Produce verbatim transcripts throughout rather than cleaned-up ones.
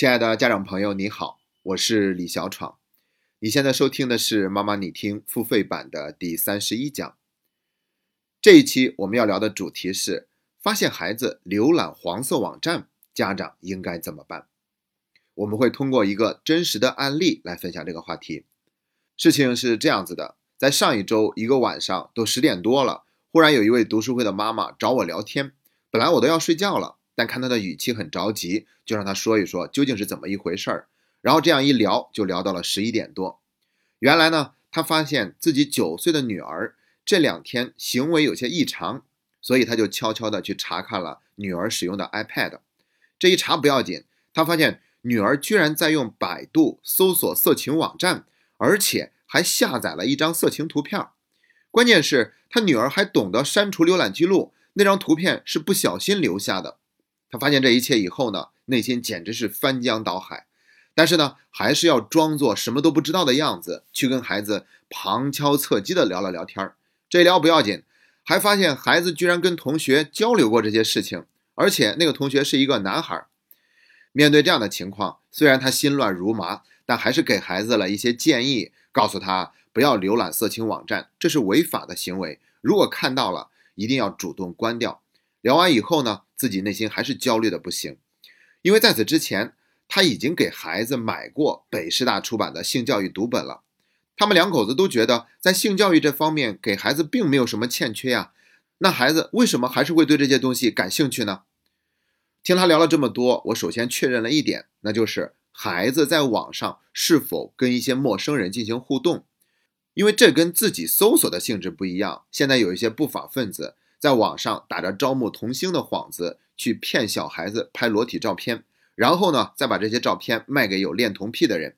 亲爱的家长朋友，你好，我是李小闯。你现在收听的是妈妈你听付费版的第三十一讲。这一期我们要聊的主题是发现孩子浏览黄色网站，家长应该怎么办？我们会通过一个真实的案例来分享这个话题。事情是这样子的，在上一周一个晚上都十点多了，忽然有一位读书会的妈妈找我聊天，本来我都要睡觉了，但看他的语气很着急，就让他说一说究竟是怎么一回事儿。然后这样一聊就聊到了十一点多。原来呢，他发现自己九岁的女儿这两天行为有些异常，所以他就悄悄地去查看了女儿使用的 iPad。这一查不要紧，他发现女儿居然在用百度搜索色情网站，而且还下载了一张色情图片。关键是他女儿还懂得删除浏览记录，那张图片是不小心留下的。他发现这一切以后呢，内心简直是翻江倒海，但是呢，还是要装作什么都不知道的样子，去跟孩子旁敲侧击的聊了聊天。这一聊不要紧，还发现孩子居然跟同学交流过这些事情，而且那个同学是一个男孩。面对这样的情况，虽然他心乱如麻，但还是给孩子了一些建议，告诉他不要浏览色情网站，这是违法的行为，如果看到了，一定要主动关掉。聊完以后呢，自己内心还是焦虑的不行，因为在此之前他已经给孩子买过北师大出版的性教育读本了。他们两口子都觉得在性教育这方面给孩子并没有什么欠缺呀，那孩子为什么还是会对这些东西感兴趣呢？听他聊了这么多，我首先确认了一点，那就是孩子在网上是否跟一些陌生人进行互动，因为这跟自己搜索的性质不一样。现在有一些不法分子在网上打着招募童星的幌子，去骗小孩子拍裸体照片，然后呢，再把这些照片卖给有恋童癖的人，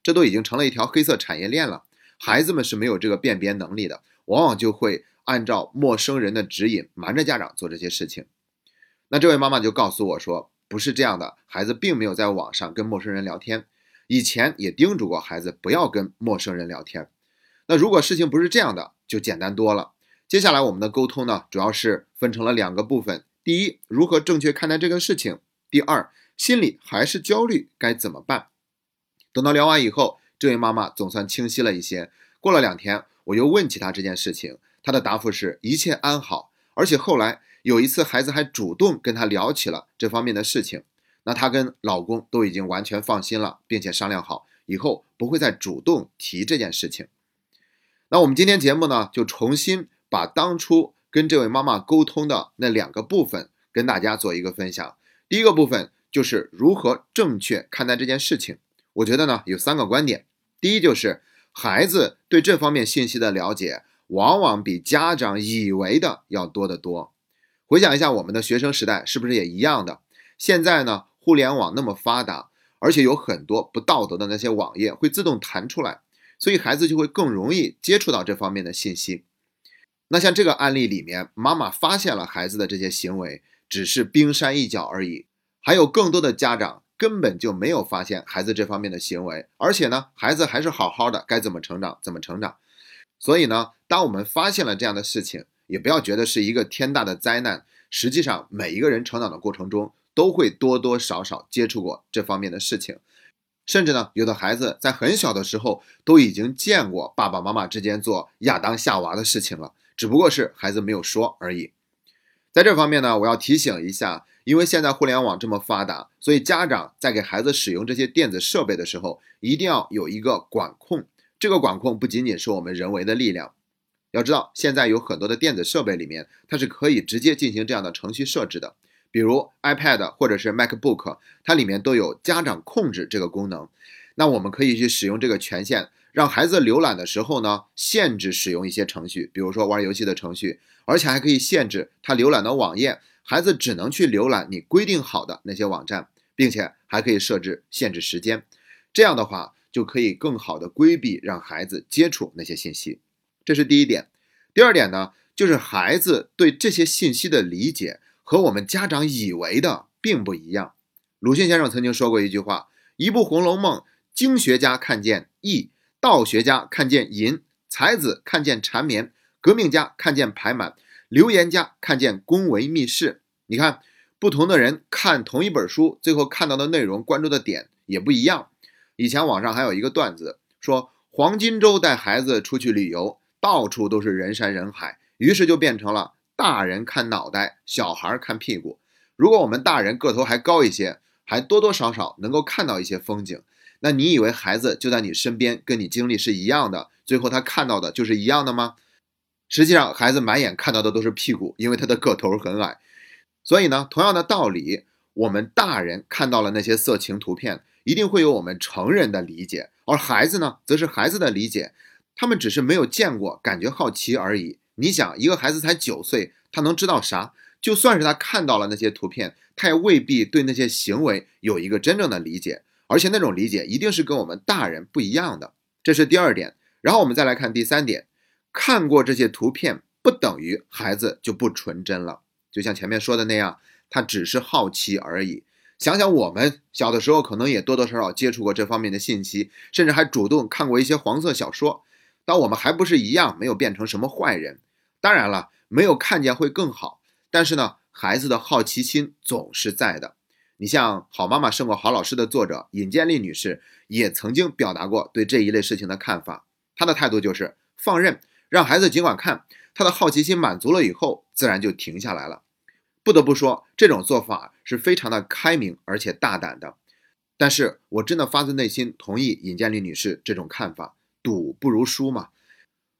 这都已经成了一条黑色产业链了。孩子们是没有这个辨别能力的，往往就会按照陌生人的指引，瞒着家长做这些事情。那这位妈妈就告诉我说，不是这样的，孩子并没有在网上跟陌生人聊天，以前也叮嘱过孩子不要跟陌生人聊天。那如果事情不是这样的，就简单多了。接下来我们的沟通呢，主要是分成了两个部分。第一，如何正确看待这个事情；第二，心里还是焦虑，该怎么办？等到聊完以后，这位妈妈总算清晰了一些。过了两天，我又问起她这件事情，她的答复是一切安好。而且后来有一次，孩子还主动跟她聊起了这方面的事情。那她跟老公都已经完全放心了，并且商量好以后不会再主动提这件事情。那我们今天节目呢，就重新把当初跟这位妈妈沟通的那两个部分跟大家做一个分享。第一个部分就是如何正确看待这件事情。我觉得呢，有三个观点。第一，就是孩子对这方面信息的了解往往比家长以为的要多得多。回想一下我们的学生时代是不是也一样的？现在呢，互联网那么发达，而且有很多不道德的那些网页会自动弹出来，所以孩子就会更容易接触到这方面的信息。那像这个案例里面，妈妈发现了孩子的这些行为只是冰山一角而已，还有更多的家长根本就没有发现孩子这方面的行为，而且呢，孩子还是好好的，该怎么成长怎么成长。所以呢，当我们发现了这样的事情，也不要觉得是一个天大的灾难，实际上每一个人成长的过程中都会多多少少接触过这方面的事情，甚至呢，有的孩子在很小的时候都已经见过爸爸妈妈之间做亚当夏娃的事情了，只不过是孩子没有说而已。在这方面呢，我要提醒一下，因为现在互联网这么发达，所以家长在给孩子使用这些电子设备的时候，一定要有一个管控。这个管控不仅仅是我们人为的力量，要知道现在有很多的电子设备里面，它是可以直接进行这样的程序设置的，比如 iPad 或者是 MacBook， 它里面都有家长控制这个功能。那我们可以去使用这个权限，让孩子浏览的时候呢，限制使用一些程序，比如说玩游戏的程序，而且还可以限制他浏览的网页，孩子只能去浏览你规定好的那些网站，并且还可以设置限制时间。这样的话，就可以更好的规避让孩子接触那些信息。这是第一点。第二点呢，就是孩子对这些信息的理解和我们家长以为的并不一样。鲁迅先生曾经说过一句话，一部《红楼梦》，经学家看见义，道学家看见淫，才子看见缠绵，革命家看见排满，流言家看见宫闱秘事。你看，不同的人看同一本书，最后看到的内容、关注的点也不一样。以前网上还有一个段子说，黄金周带孩子出去旅游，到处都是人山人海，于是就变成了大人看脑袋，小孩看屁股。如果我们大人个头还高一些，还多多少少能够看到一些风景，那你以为孩子就在你身边，跟你经历是一样的，最后他看到的就是一样的吗？实际上孩子满眼看到的都是屁股，因为他的个头很矮。所以呢，同样的道理，我们大人看到了那些色情图片，一定会有我们成人的理解，而孩子呢，则是孩子的理解，他们只是没有见过，感觉好奇而已。你想，一个孩子才九岁，他能知道啥？就算是他看到了那些图片，他也未必对那些行为有一个真正的理解，而且那种理解一定是跟我们大人不一样的。这是第二点。然后我们再来看第三点，看过这些图片不等于孩子就不纯真了。就像前面说的那样，他只是好奇而已。想想我们小的时候可能也多多少少接触过这方面的信息，甚至还主动看过一些黄色小说，但我们还不是一样没有变成什么坏人。当然了，没有看见会更好，但是呢，孩子的好奇心总是在的。你像好妈妈胜过好老师的作者尹建莉女士也曾经表达过对这一类事情的看法，她的态度就是放任，让孩子尽管看，她的好奇心满足了以后自然就停下来了。不得不说，这种做法是非常的开明而且大胆的。但是我真的发自内心同意尹建莉女士这种看法，赌不如输嘛。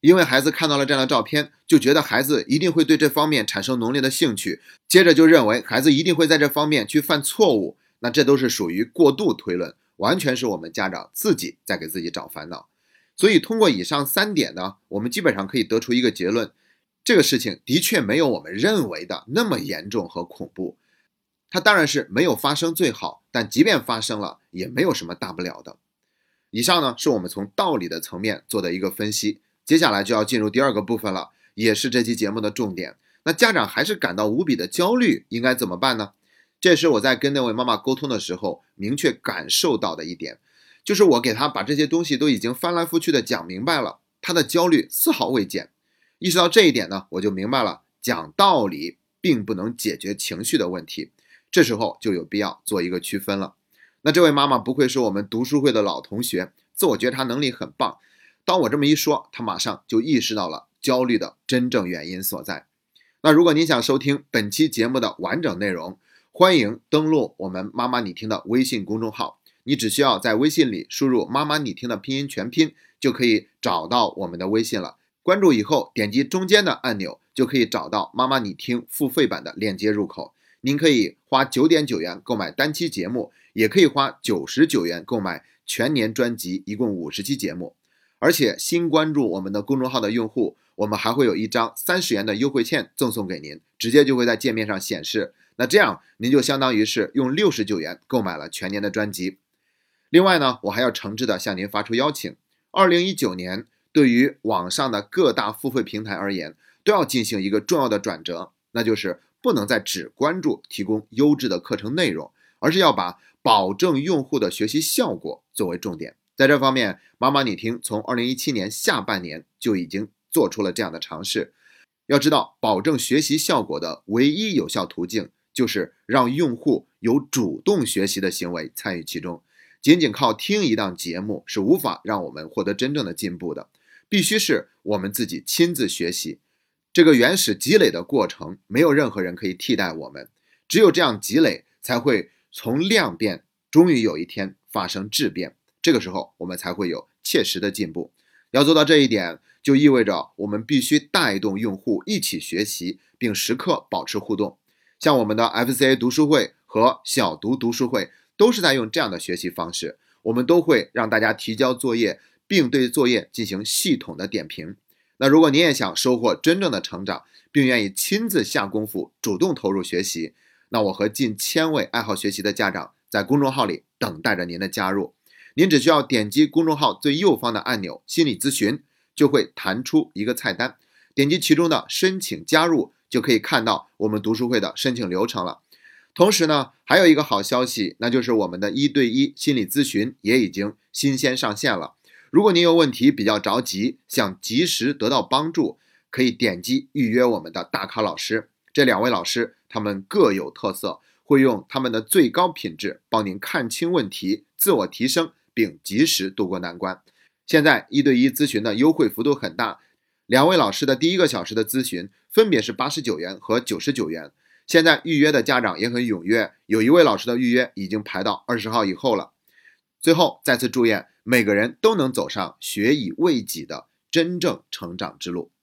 因为孩子看到了这样的照片，就觉得孩子一定会对这方面产生浓烈的兴趣，接着就认为孩子一定会在这方面去犯错误，那这都是属于过度推论，完全是我们家长自己在给自己找烦恼。所以通过以上三点呢，我们基本上可以得出一个结论，这个事情的确没有我们认为的那么严重和恐怖，它当然是没有发生最好，但即便发生了也没有什么大不了的。以上呢，是我们从道理的层面做的一个分析。接下来就要进入第二个部分了，也是这期节目的重点。那家长还是感到无比的焦虑，应该怎么办呢？这是我在跟那位妈妈沟通的时候明确感受到的一点，就是我给她把这些东西都已经翻来覆去的讲明白了，她的焦虑丝毫未减。意识到这一点呢，我就明白了，讲道理并不能解决情绪的问题，这时候就有必要做一个区分了。那这位妈妈不愧是我们读书会的老同学，自我觉察能力很棒。当我这么一说，他马上就意识到了焦虑的真正原因所在。那如果您想收听本期节目的完整内容，欢迎登录我们妈妈你听的微信公众号，你只需要在微信里输入妈妈你听的拼音全拼，就可以找到我们的微信了。关注以后，点击中间的按钮，就可以找到妈妈你听付费版的链接入口。您可以花 九点九元购买单期节目，也可以花九十九元购买全年专辑，一共五十期节目。而且新关注我们的公众号的用户，我们还会有一张三十元的优惠券赠送给您，直接就会在界面上显示。那这样您就相当于是用六十九元购买了全年的专辑。另外呢，我还要诚挚的向您发出邀请，二零一九年对于网上的各大付费平台而言，都要进行一个重要的转折，那就是不能再只关注提供优质的课程内容，而是要把保证用户的学习效果作为重点。在这方面，妈妈你听从二零一七年下半年就已经做出了这样的尝试。要知道，保证学习效果的唯一有效途径，就是让用户有主动学习的行为参与其中。仅仅靠听一档节目是无法让我们获得真正的进步的，必须是我们自己亲自学习。这个原始积累的过程，没有任何人可以替代我们，只有这样积累，才会从量变，终于有一天发生质变。这个时候我们才会有切实的进步。要做到这一点，就意味着我们必须带动用户一起学习，并时刻保持互动。像我们的 F C A 读书会和小读读书会都是在用这样的学习方式，我们都会让大家提交作业，并对作业进行系统的点评。那如果您也想收获真正的成长，并愿意亲自下功夫主动投入学习，那我和近千位爱好学习的家长在公众号里等待着您的加入。您只需要点击公众号最右方的按钮心理咨询，就会弹出一个菜单，点击其中的申请加入，就可以看到我们读书会的申请流程了。同时呢，还有一个好消息，那就是我们的一对一心理咨询也已经新鲜上线了。如果您有问题比较着急，想及时得到帮助，可以点击预约我们的大咖老师。这两位老师他们各有特色，会用他们的最高品质帮您看清问题，自我提升，并及时度过难关。现在一对一咨询的优惠幅度很大，两位老师的第一个小时的咨询分别是八十九元和九十九元。现在预约的家长也很踊跃，有一位老师的预约已经排到二十号以后了。最后再次祝愿每个人都能走上学以为己的真正成长之路。